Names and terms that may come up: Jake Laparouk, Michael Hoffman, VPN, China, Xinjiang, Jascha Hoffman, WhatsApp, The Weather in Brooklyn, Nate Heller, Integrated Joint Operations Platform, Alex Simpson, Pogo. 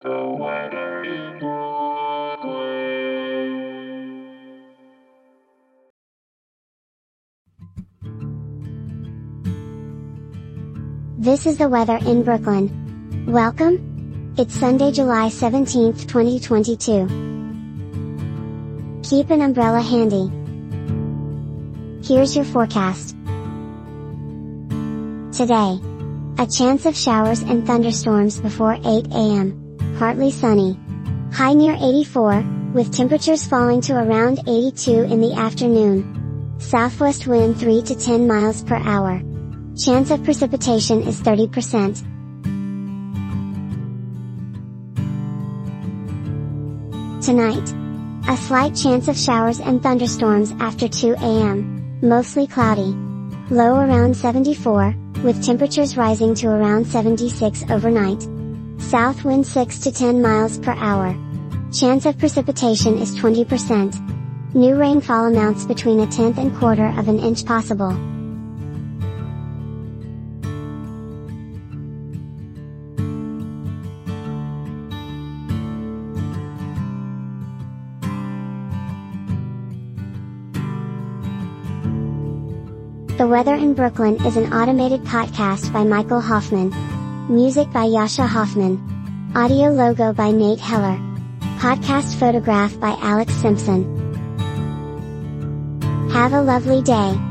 The Weather in Brooklyn. This is the weather in Brooklyn. Welcome. It's Sunday, July 17, 2022. Keep an umbrella handy. Here's your forecast. Today, a chance of showers and thunderstorms before 8 a.m. Partly sunny. High near 84, with temperatures falling to around 82 in the afternoon. Southwest wind 3 to 10 miles per hour. Chance of precipitation is 30%. Tonight, a slight chance of showers and thunderstorms after 2 a.m., mostly cloudy. Low around 74, with temperatures rising to around 76 overnight. South wind 6 to 10 miles per hour. Chance of precipitation is 20%. New rainfall amounts between a tenth and quarter of an inch possible. The Weather in Brooklyn is an automated podcast by Michael Hoffman. Music by Jascha Hoffman. Audio logo by Nate Heller. Podcast photograph by Alex Simpson. Have a lovely day.